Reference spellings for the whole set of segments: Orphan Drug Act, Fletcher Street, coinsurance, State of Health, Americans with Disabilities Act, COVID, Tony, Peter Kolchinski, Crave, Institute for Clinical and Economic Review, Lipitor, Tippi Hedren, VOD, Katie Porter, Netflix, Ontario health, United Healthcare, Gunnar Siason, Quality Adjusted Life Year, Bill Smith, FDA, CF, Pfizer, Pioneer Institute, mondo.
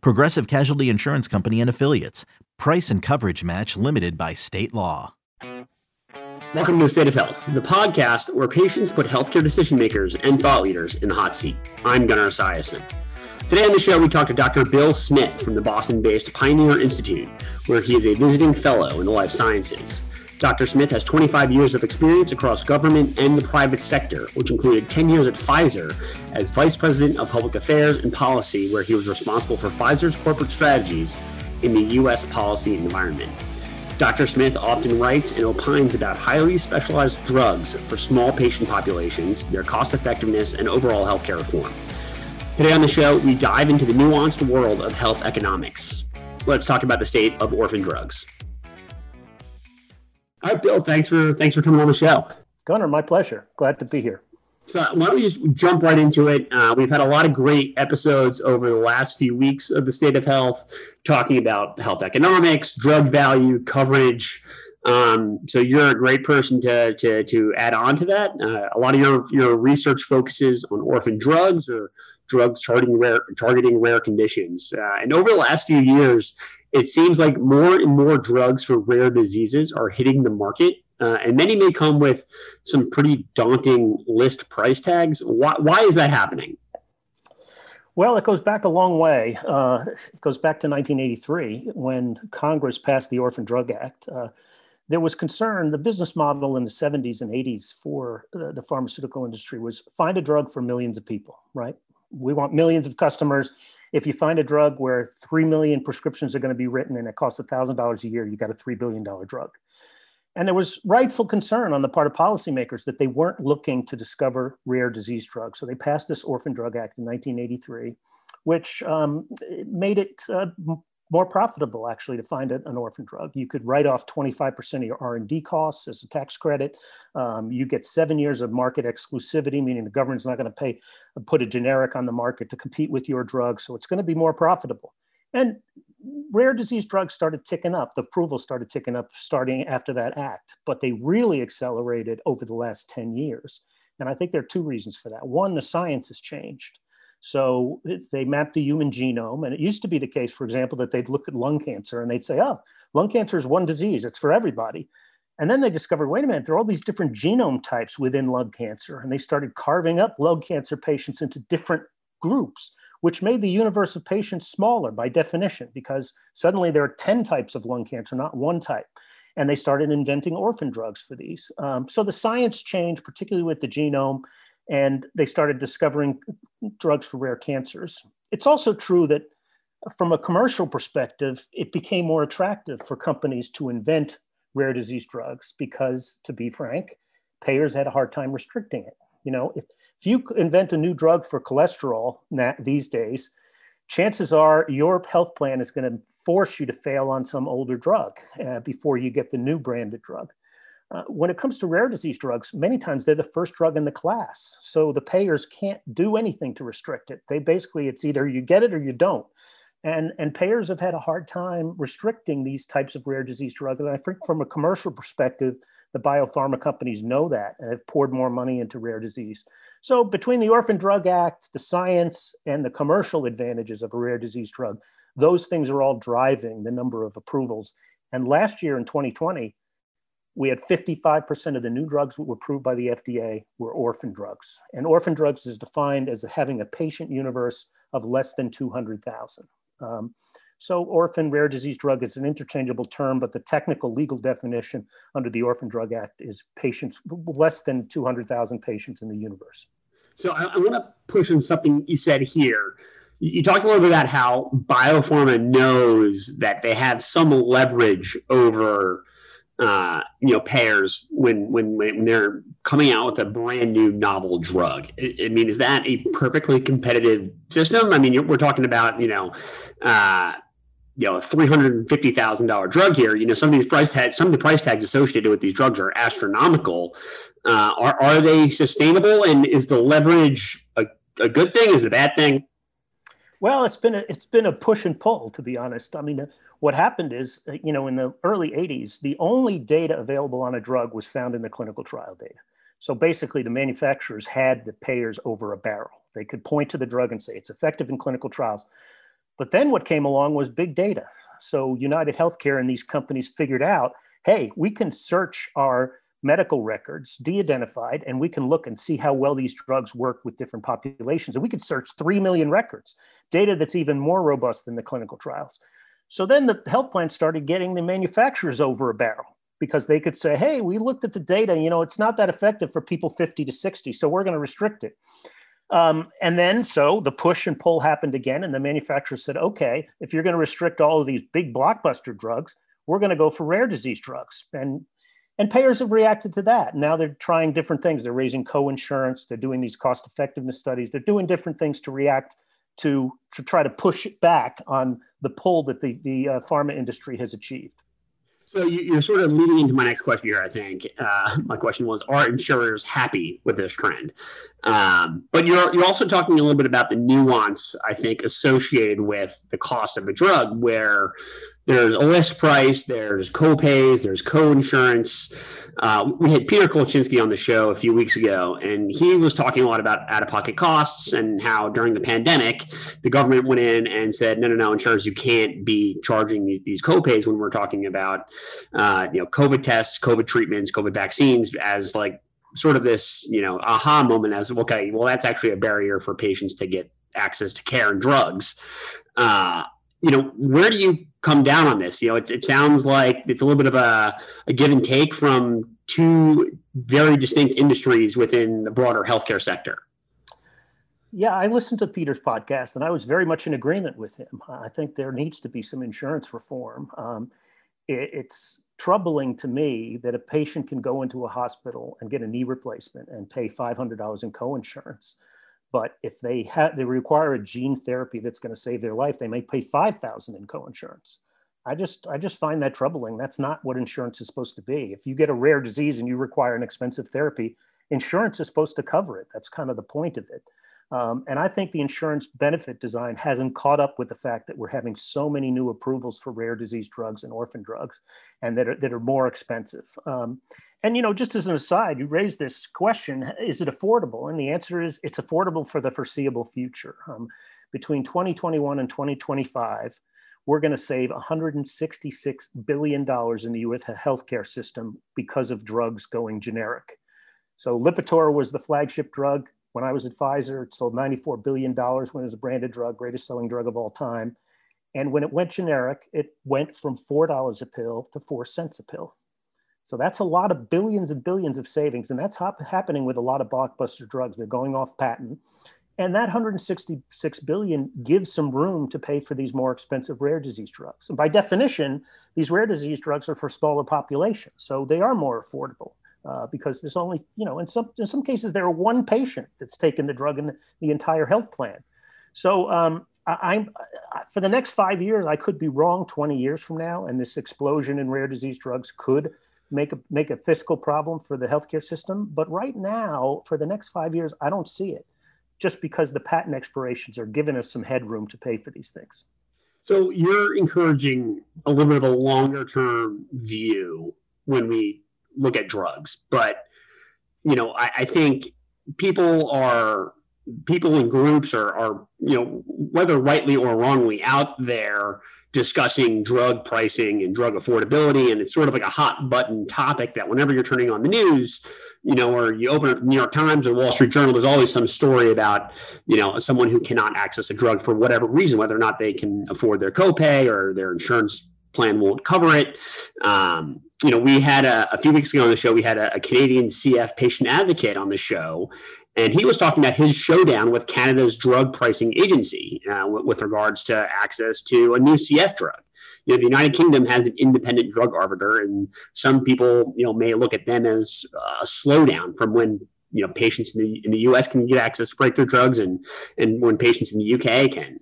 Progressive Casualty Insurance Company and Affiliates. Price and coverage match limited by state law. Welcome to the State of Health, the podcast where patients put healthcare decision makers and thought leaders in the hot seat. I'm Gunnar Siason. Today on the show, we talk to Dr. Bill Smith from the Boston-based Pioneer Institute, where he is a visiting fellow in the life sciences. Dr. Smith has 25 years of experience across government and the private sector, which included 10 years at Pfizer as Vice President of Public Affairs and Policy, where he was responsible for Pfizer's corporate strategies in the U.S. policy environment. Dr. Smith often writes and opines about highly specialized drugs for small patient populations, their cost effectiveness, and overall healthcare reform. Today on the show, we dive into the nuanced world of health economics. Let's talk about the state of orphan drugs. All right, Bill, thanks for coming on the show. Gunnar, my pleasure. Glad to be here. So why don't we just jump right into it? We've had a lot of great episodes over the last few weeks of the State of Health, talking about health economics, drug value, coverage. So you're a great person to add on to that. A lot of your research focuses on orphan drugs or drugs targeting rare conditions. And over the last few years, it seems like more and more drugs for rare diseases are hitting the market, and many may come with some pretty daunting list price tags. Why is that happening? Well, it goes back a long way. It goes back to 1983 when Congress passed the Orphan Drug Act. There was concern, the business model in the 70s and 80s for the pharmaceutical industry was find a drug for millions of people, right? We want millions of customers. If you find a drug where 3 million prescriptions are going to be written and it costs $1,000 a year, you got a $3 billion drug. And there was rightful concern on the part of policymakers that they weren't looking to discover rare disease drugs. So they passed this Orphan Drug Act in 1983, which made it more profitable, actually, to find an orphan drug. You could write off 25% of your R&D costs as a tax credit. You get 7 years of market exclusivity, meaning the government's not going to put a generic on the market to compete with your drug. So it's going to be more profitable. And rare disease drugs started ticking up. The approval started ticking up starting after that act, but they really accelerated over the last 10 years. And I think there are two reasons for that. One, the science has changed. So they mapped the human genome, and it used to be the case, for example, that they'd look at lung cancer and they'd say, oh, lung cancer is one disease, it's for everybody. And then they discovered, wait a minute, there are all these different genome types within lung cancer. And they started carving up lung cancer patients into different groups, which made the universe of patients smaller by definition, because suddenly there are 10 types of lung cancer, not one type. And they started inventing orphan drugs for these. So the science changed, particularly with the genome, and they started discovering drugs for rare cancers. It's also true that from a commercial perspective, it became more attractive for companies to invent rare disease drugs because, to be frank, payers had a hard time restricting it. You know, if you invent a new drug for cholesterol these days, chances are your health plan is going to force you to fail on some older drug before you get the new branded drug. When it comes to rare disease drugs, many times they're the first drug in the class. So the payers can't do anything to restrict it. They basically, it's either you get it or you don't. And payers have had a hard time restricting these types of rare disease drugs. And I think from a commercial perspective, the biopharma companies know that and have poured more money into rare disease. So between the Orphan Drug Act, the science, and the commercial advantages of a rare disease drug, those things are all driving the number of approvals. And last year in 2020, we had 55% of the new drugs that were approved by the FDA were orphan drugs. And orphan drugs is defined as having a patient universe of less than 200,000. So orphan rare disease drug is an interchangeable term, but the technical legal definition under the Orphan Drug Act is patients less than 200,000 patients in the universe. So I want to push on something you said here. You talked a little bit about how biopharma knows that they have some leverage over payers when they're coming out with a brand new novel drug. I mean, is that a perfectly competitive system? I mean, we're talking about, you know, a $350,000 drug here, you know, some of the price tags associated with these drugs are astronomical. Are they sustainable? And is the leverage a good thing? Is it a bad thing? Well, it's been a push and pull, to be honest. I mean, what happened is, you know, in the early 80s, the only data available on a drug was found in the clinical trial data. So basically, the manufacturers had the payers over a barrel. They could point to the drug and say it's effective in clinical trials. But then what came along was big data. So United Healthcare and these companies figured out, hey, we can search our medical records, de-identified, and we can look and see how well these drugs work with different populations. And we could search 3 million records, data that's even more robust than the clinical trials. So then the health plan started getting the manufacturers over a barrel because they could say, hey, we looked at the data, you know, it's not that effective for people 50 to 60, so we're going to restrict it. And then so the push and pull happened again, and the manufacturer said, okay, if you're going to restrict all of these big blockbuster drugs, we're going to go for rare disease drugs. And payers have reacted to that. Now they're trying different things. They're raising co-insurance. They're doing these cost effectiveness studies. They're doing different things to react to try to push it back on the pull that the pharma industry has achieved. So you're sort of leading into my next question here, I think. My question was, are insurers happy with this trend? But you're also talking a little bit about the nuance, I think, associated with the cost of a drug, where there's a list price, there's co-pays, there's co-insurance. We had Peter Kolchinski on the show a few weeks ago, and he was talking a lot about out-of-pocket costs and how during the pandemic, the government went in and said, no, insurers, you can't be charging these co-pays when we're talking about, COVID tests, COVID treatments, COVID vaccines as like sort of this, aha moment as, okay, well, that's actually a barrier for patients to get access to care and drugs. Where do you come down on this? It sounds like it's a little bit of a give and take from two very distinct industries within the broader healthcare sector. Yeah, I listened to Peter's podcast, and I was very much in agreement with him. I think there needs to be some insurance reform. It's troubling to me that a patient can go into a hospital and get a knee replacement and pay $500 in co-insurance. But if they require a gene therapy that's going to save their life, they may pay $5,000 in co-insurance. I just find that troubling. That's not what insurance is supposed to be. If you get a rare disease and you require an expensive therapy, insurance is supposed to cover it. That's kind of the point of it. And I think the insurance benefit design hasn't caught up with the fact that we're having so many new approvals for rare disease drugs and orphan drugs, and that are more expensive. And just as an aside, you raised this question, is it affordable? And the answer is it's affordable for the foreseeable future. Between 2021 and 2025, we're going to save $166 billion in the U.S. healthcare system because of drugs going generic. So Lipitor was the flagship drug. When I was at Pfizer, it sold $94 billion when it was a branded drug, greatest selling drug of all time. And when it went generic, it went from $4 a pill to 4 cents a pill. So that's a lot of billions and billions of savings. And that's happening with a lot of blockbuster drugs. They're going off patent. And that $166 billion gives some room to pay for these more expensive rare disease drugs. And by definition, these rare disease drugs are for smaller populations. So they are more affordable because there's only, in some cases, there are one patient that's taken the drug in the entire health plan. So I'm for the next 5 years, I could be wrong 20 years from now. And this explosion in rare disease drugs could make a fiscal problem for the healthcare system. But right now, for the next 5 years, I don't see it, just because the patent expirations are giving us some headroom to pay for these things. So you're encouraging a little bit of a longer term view when we look at drugs. But, I think people in groups are, whether rightly or wrongly, out there discussing drug pricing and drug affordability. And it's sort of like a hot button topic that whenever you're turning on the news, or you open up the New York Times or Wall Street Journal, there's always some story about, someone who cannot access a drug for whatever reason, whether or not they can afford their copay or their insurance plan won't cover it. We had a few weeks ago on the show, we had a Canadian CF patient advocate on the show. And he was talking about his showdown with Canada's drug pricing agency with regards to access to a new CF drug. The United Kingdom has an independent drug arbiter, and some people, may look at them as a slowdown from when patients in the U.S. can get access to breakthrough drugs, and when patients in the U.K. can.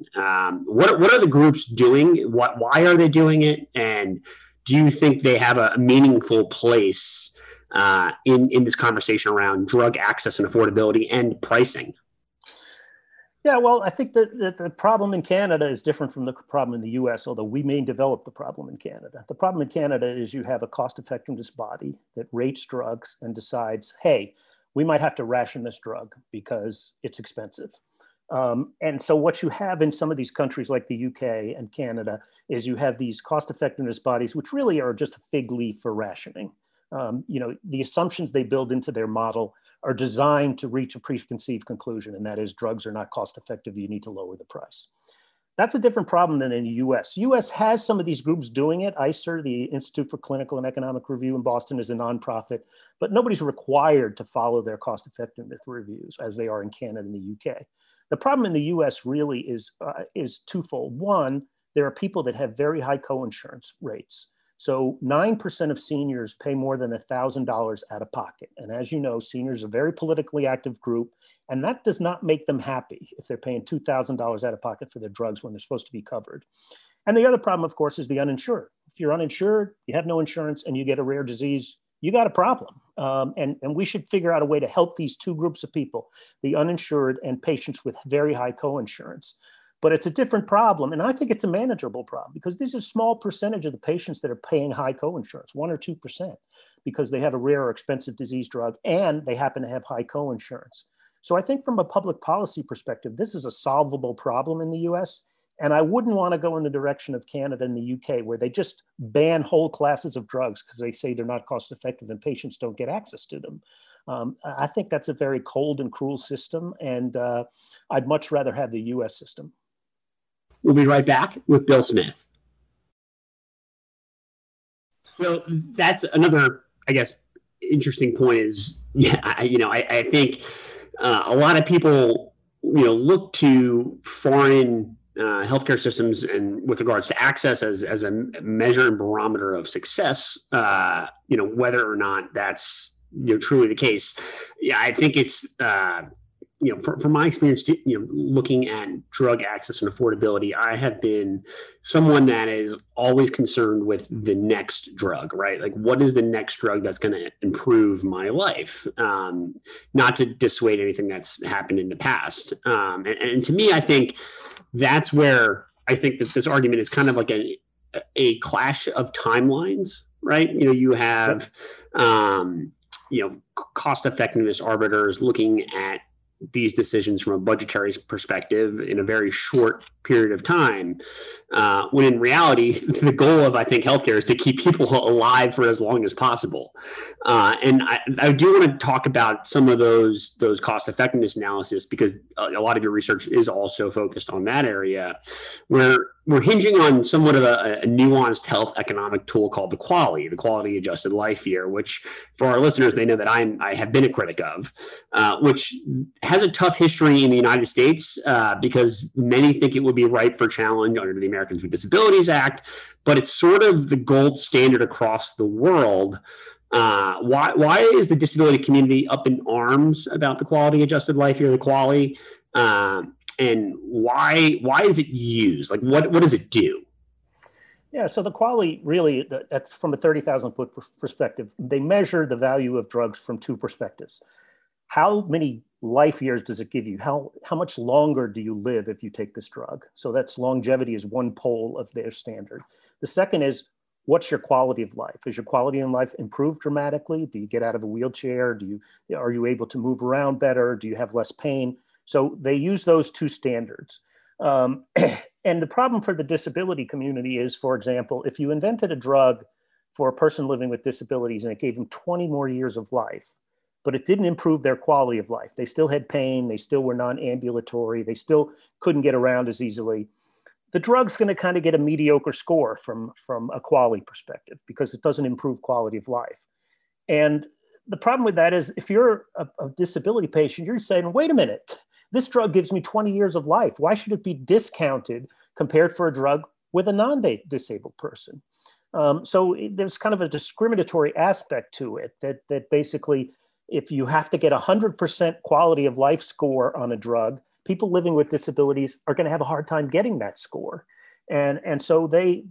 What are the groups doing? Why are they doing it? And do you think they have a meaningful place in this conversation around drug access and affordability and pricing? Yeah, well, I think that the problem in Canada is different from the problem in the U.S., although we may develop the problem in Canada. The problem in Canada is you have a cost-effectiveness body that rates drugs and decides, hey, we might have to ration this drug because it's expensive. And so what you have in some of these countries like the U.K. and Canada is you have these cost-effectiveness bodies, which really are just a fig leaf for rationing. The assumptions they build into their model are designed to reach a preconceived conclusion, and that is drugs are not cost effective, you need to lower the price. That's a different problem than in the US. US has some of these groups doing it. ICER, the Institute for Clinical and Economic Review in Boston, is a nonprofit, but nobody's required to follow their cost effectiveness reviews as they are in Canada and the UK. The problem in the US really is twofold. One, there are people that have very high coinsurance rates. So 9% of seniors pay more than $1,000 out of pocket. And as you know, seniors are a very politically active group, and that does not make them happy if they're paying $2,000 out of pocket for their drugs when they're supposed to be covered. And the other problem, of course, is the uninsured. If you're uninsured, you have no insurance, and you get a rare disease, you got a problem. And we should figure out a way to help these two groups of people, the uninsured and patients with very high coinsurance. But it's a different problem. And I think it's a manageable problem because this is a small percentage of the patients that are paying high coinsurance, 1 or 2%, because they have a rare or expensive disease drug and they happen to have high coinsurance. So I think from a public policy perspective, this is a solvable problem in the US. And I wouldn't want to go in the direction of Canada and the UK where they just ban whole classes of drugs because they say they're not cost effective and patients don't get access to them. I think that's a very cold and cruel system. And I'd much rather have the US system. We'll be right back with Bill Smith. So that's another, I guess, interesting point is, I think a lot of people, look to foreign healthcare systems and with regards to access as a measure and barometer of success, whether or not that's, truly the case. Yeah, I think it's, from my experience, looking at drug access and affordability, I have been someone that is always concerned with the next drug, right? Like, what is the next drug that's going to improve my life? Not to dissuade anything that's happened in the past. And to me, I think that's where I think that this argument is kind of like a clash of timelines, right? You have, cost effectiveness arbiters looking at these decisions from a budgetary perspective in a very short period of time, when in reality, the goal of, I think, healthcare is to keep people alive for as long as possible. And I do want to talk about some of those cost effectiveness analysis, because a lot of your research is also focused on that area, where we're hinging on somewhat of a nuanced health economic tool called the Quality Adjusted Life Year, which for our listeners, they know that I have been a critic of, which has a tough history in the United States because many think it would be ripe for challenge under the Americans with Disabilities Act, but it's sort of the gold standard across the world. Why is the disability community up in arms about the Quality Adjusted Life Year, the Quali? And why is it used? Like, what does it do? Yeah, so the Quali really, from a 30,000-foot perspective, they measure the value of drugs from two perspectives. How many life years does it give you? How much longer do you live if you take this drug? So that's longevity is one pole of their standard. The second is, what's your quality of life? Is your quality of life improved dramatically? Do you get out of a wheelchair? Are you able to move around better? Do you have less pain? So they use those two standards. And the problem for the disability community is, for example, if you invented a drug for a person living with disabilities and it gave them 20 more years of life, but it didn't improve their quality of life. They still had pain. They still were non-ambulatory. They still couldn't get around as easily. The drug's going to kind of get a mediocre score from a quality perspective because it doesn't improve quality of life. And the problem with that is if you're a disability patient, you're saying, wait a minute, this drug gives me 20 years of life. Why should it be discounted compared for a drug with a non-disabled person? So there's kind of a discriminatory aspect to it that basically if you have to get 100% quality of life score on a drug, people living with disabilities are going to have a hard time getting that score. And so they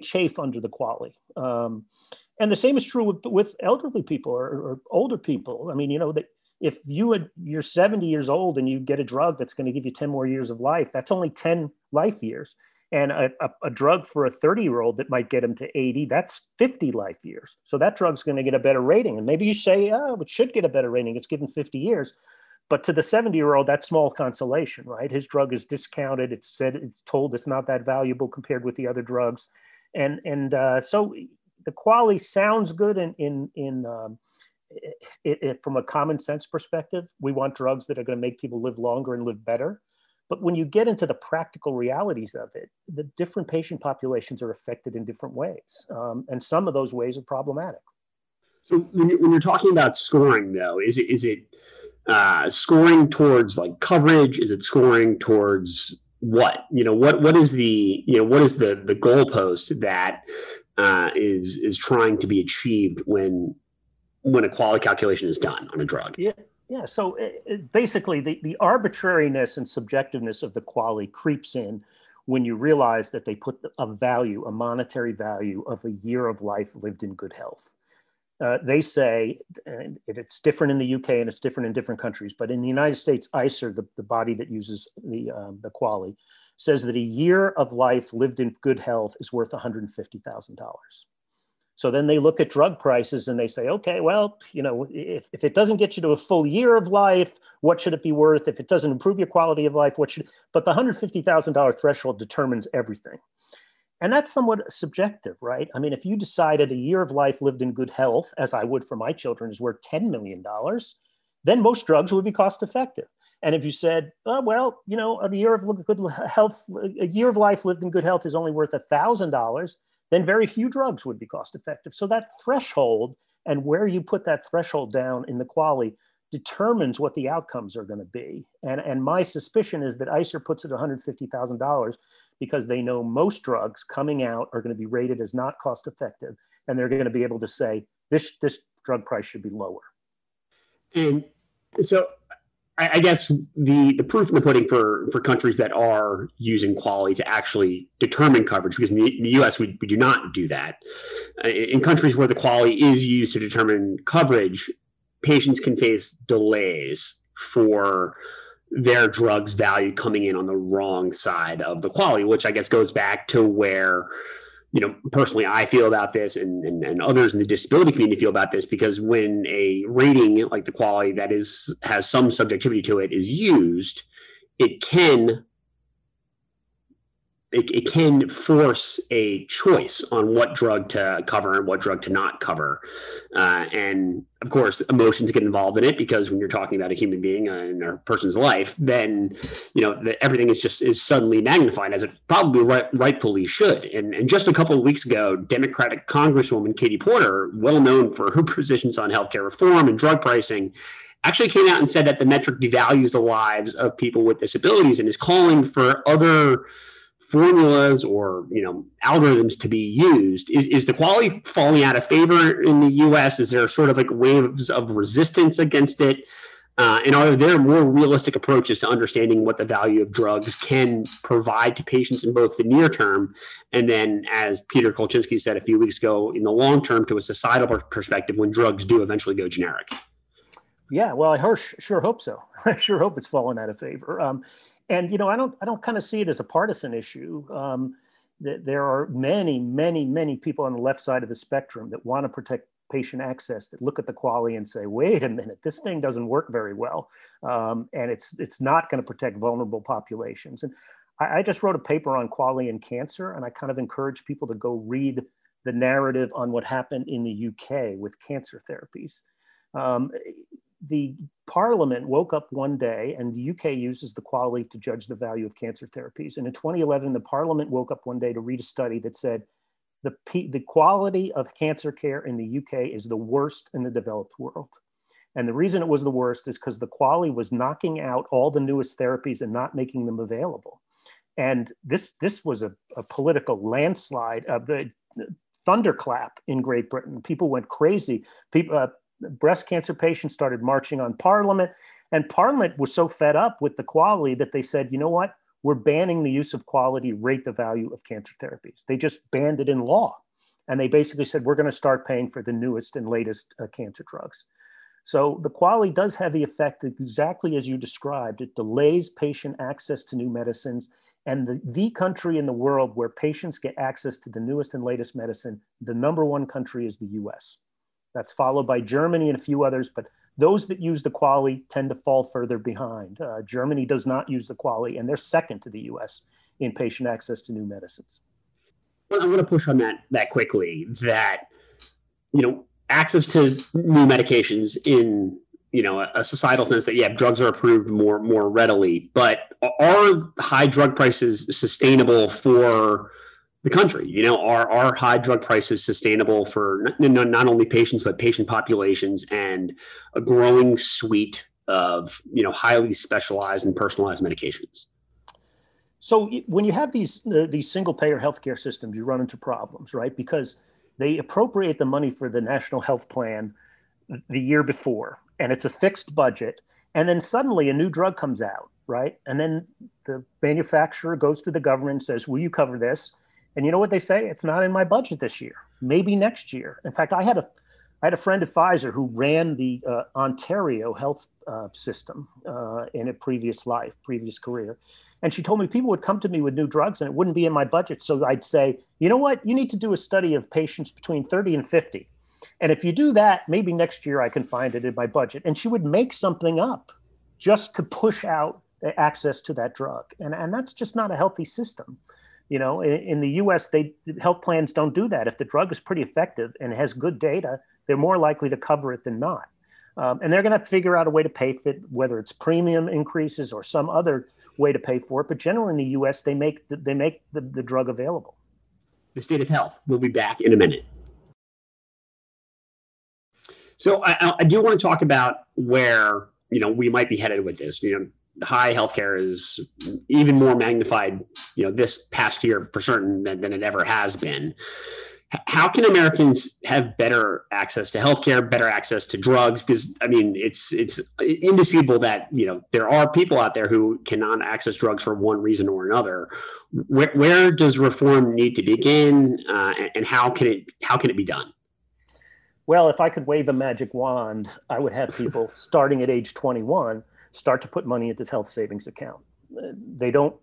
chafe under the quality. And the same is true with elderly people or older people. I mean, you know, that if you're 70 years old and you get a drug that's going to give you 10 more years of life, that's only 10 life years. And a drug for a 30-year-old that might get him to 80, that's 50 life years. So that drug's going to get a better rating. And maybe you say, oh, it should get a better rating. It's given 50 years. But to the 70-year-old, that's small consolation, right? His drug is discounted. It's said, it's told it's not that valuable compared with the other drugs. And so the quality sounds good from a common sense perspective. We want drugs that are going to make people live longer and live better. But when you get into the practical realities of it, the different patient populations are affected in different ways. And some of those ways are problematic. So when you're talking about scoring, though, is it scoring towards like coverage? Is it scoring towards what? You know, what is the goalpost that is trying to be achieved when a quality calculation is done on a drug? Yeah. Yeah, so basically the arbitrariness and subjectiveness of the quality creeps in when you realize that they put a monetary value of a year of life lived in good health. They say, and it's different in the UK and it's different in different countries, but in the United States, ICER, the body that uses the quality, says that a year of life lived in good health is worth $150,000. So then they look at drug prices and they say, okay, well, you know, if it doesn't get you to a full year of life, what should it be worth? If it doesn't improve your quality of life, but the $150,000 threshold determines everything. And that's somewhat subjective, right? I mean, if you decided a year of life lived in good health, as I would for my children, is worth $10 million, then most drugs would be cost effective. And if you said, oh, well, you know, a year of life lived in good health is only worth $1,000, then very few drugs would be cost effective. So that threshold and where you put that threshold down in the quality determines what the outcomes are going to be. And my suspicion is that ICER puts it at $150,000 because they know most drugs coming out are going to be rated as not cost effective. And they're going to be able to say, this drug price should be lower. And so I guess the proof in the pudding for countries that are using quality to actually determine coverage, because in the U.S. we do not do that. In countries where the quality is used to determine coverage, patients can face delays for their drug's value coming in on the wrong side of the quality, which I guess goes back to where, you know, personally, I feel about this and others in the disability community feel about this, because when a rating like the quality that has some subjectivity to it is used, it can force a choice on what drug to cover and what drug to not cover. And of course, emotions get involved in it, because when you're talking about a human being and a person's life, then, you know, everything is suddenly magnified, as it probably rightfully should. And just a couple of weeks ago, Democratic Congresswoman Katie Porter, well known for her positions on healthcare reform and drug pricing, actually came out and said that the metric devalues the lives of people with disabilities and is calling for other formulas or, you know, algorithms to be used. Is the quality falling out of favor in the U.S.? Is there sort of like waves of resistance against it? And are there more realistic approaches to understanding what the value of drugs can provide to patients in both the near term and then, as Peter Kolchinski said a few weeks ago, in the long term to a societal perspective when drugs do eventually go generic? Yeah, well, I sure hope so. I sure hope it's falling out of favor. And, you know, I don't kind of see it as a partisan issue. There are many, many, many people on the left side of the spectrum that want to protect patient access, that look at the quality and say, wait a minute, this thing doesn't work very well. And it's not going to protect vulnerable populations. And I just wrote a paper on quality and cancer, and I kind of encourage people to go read the narrative on what happened in the UK with cancer therapies. The Parliament woke up one day, and the UK uses the quality to judge the value of cancer therapies. And in 2011, the Parliament woke up one day to read a study that said the quality of cancer care in the UK is the worst in the developed world. And the reason it was the worst is because the quality was knocking out all the newest therapies and not making them available. And this was a political landslide, a thunderclap in Great Britain. People went crazy. People, breast cancer patients started marching on Parliament, and Parliament was so fed up with the quality that they said, you know what, we're banning the use of quality, rate the value of cancer therapies. They just banned it in law. And they basically said, we're going to start paying for the newest and latest cancer drugs. So the quality does have the effect exactly as you described. It delays patient access to new medicines. And the country in the world where patients get access to the newest and latest medicine, the number one country is the US. That's followed by Germany and a few others, but those that use the quality tend to fall further behind. Germany does not use the quality, and they're second to the US in patient access to new medicines. Well, I want to push on that quickly, that, you know, access to new medications in, you know, a societal sense that, yeah, drugs are approved more readily, but are high drug prices sustainable for the country? You know, are high drug prices sustainable for not only patients, but patient populations and a growing suite of, you know, highly specialized and personalized medications? So when you have these single payer healthcare systems, you run into problems, right? Because they appropriate the money for the national health plan the year before, and it's a fixed budget. And then suddenly a new drug comes out, right? And then the manufacturer goes to the government and says, will you cover this? And you know what they say? It's not in my budget this year, maybe next year. In fact, I had a friend at Pfizer who ran the Ontario health system in a previous career. And she told me people would come to me with new drugs and it wouldn't be in my budget. So I'd say, you know what? You need to do a study of patients between 30 and 50. And if you do that, maybe next year I can find it in my budget. And she would make something up just to push out the access to that drug. And that's just not a healthy system. You know, in the US, health plans don't do that. If the drug is pretty effective and has good data, they're more likely to cover it than not. And they're going to figure out a way to pay for it, whether it's premium increases or some other way to pay for it. But generally in the US, they make the drug available. The State of Health. We'll be back in a minute. So I do want to talk about where, you know, we might be headed with this. You know, high healthcare is even more magnified, you know, this past year for certain than it ever has been. How can Americans have better access to healthcare, better access to drugs? Because I mean, it's indisputable that, you know, there are people out there who cannot access drugs for one reason or another. Where does reform need to begin, and how can it be done? Well, if I could wave a magic wand, I would have people starting at age 21 start to put money into health savings account. They don't,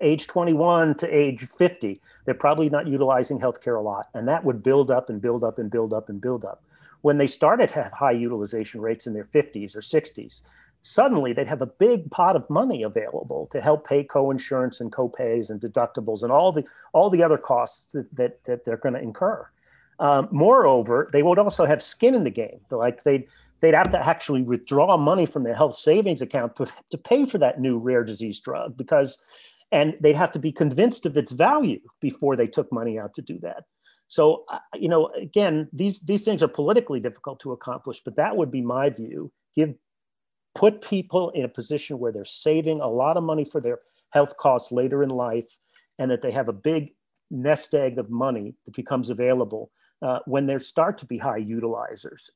age 21 to age 50, they're probably not utilizing healthcare a lot. And that would build up and build up and build up and build up. When they started to have high utilization rates in their 50s or 60s, suddenly they'd have a big pot of money available to help pay co-insurance and co-pays and deductibles and all the other costs that they're going to incur. Moreover, they would also have skin in the game. Like they'd have to actually withdraw money from their health savings account to pay for that new rare disease drug and they'd have to be convinced of its value before they took money out to do that. So, you know, again, these things are politically difficult to accomplish, but that would be my view. Put people in a position where they're saving a lot of money for their health costs later in life, and that they have a big nest egg of money that becomes available when they start to be high utilizers.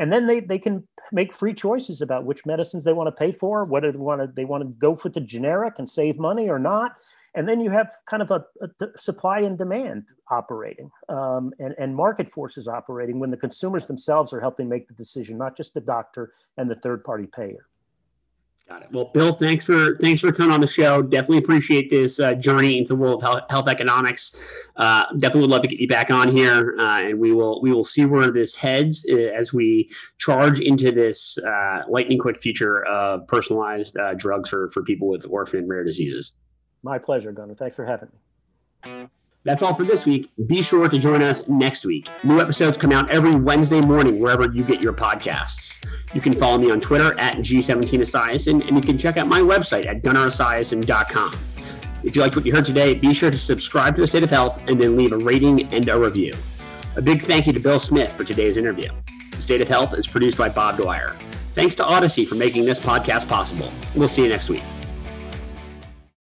And then they can make free choices about which medicines they want to pay for, whether they want to go for the generic and save money or not. And then you have kind of a supply and demand operating and market forces operating when the consumers themselves are helping make the decision, not just the doctor and the third party payer. Got it. Well, Bill, thanks for coming on the show. Definitely appreciate this journey into the world of health economics. Definitely would love to get you back on here, and we will see where this heads as we charge into this lightning quick future of personalized drugs for people with orphan and rare diseases. My pleasure, Gunnar. Thanks for having me. That's all for this week. Be sure to join us next week. New episodes come out every Wednesday morning, wherever you get your podcasts. You can follow me on Twitter at G17Siason, and you can check out my website at gunnarsiason.com. If you liked what you heard today, be sure to subscribe to the State of Health and then leave a rating and a review. A big thank you to Bill Smith for today's interview. The State of Health is produced by Bob Dwyer. Thanks to Odyssey for making this podcast possible. We'll see you next week.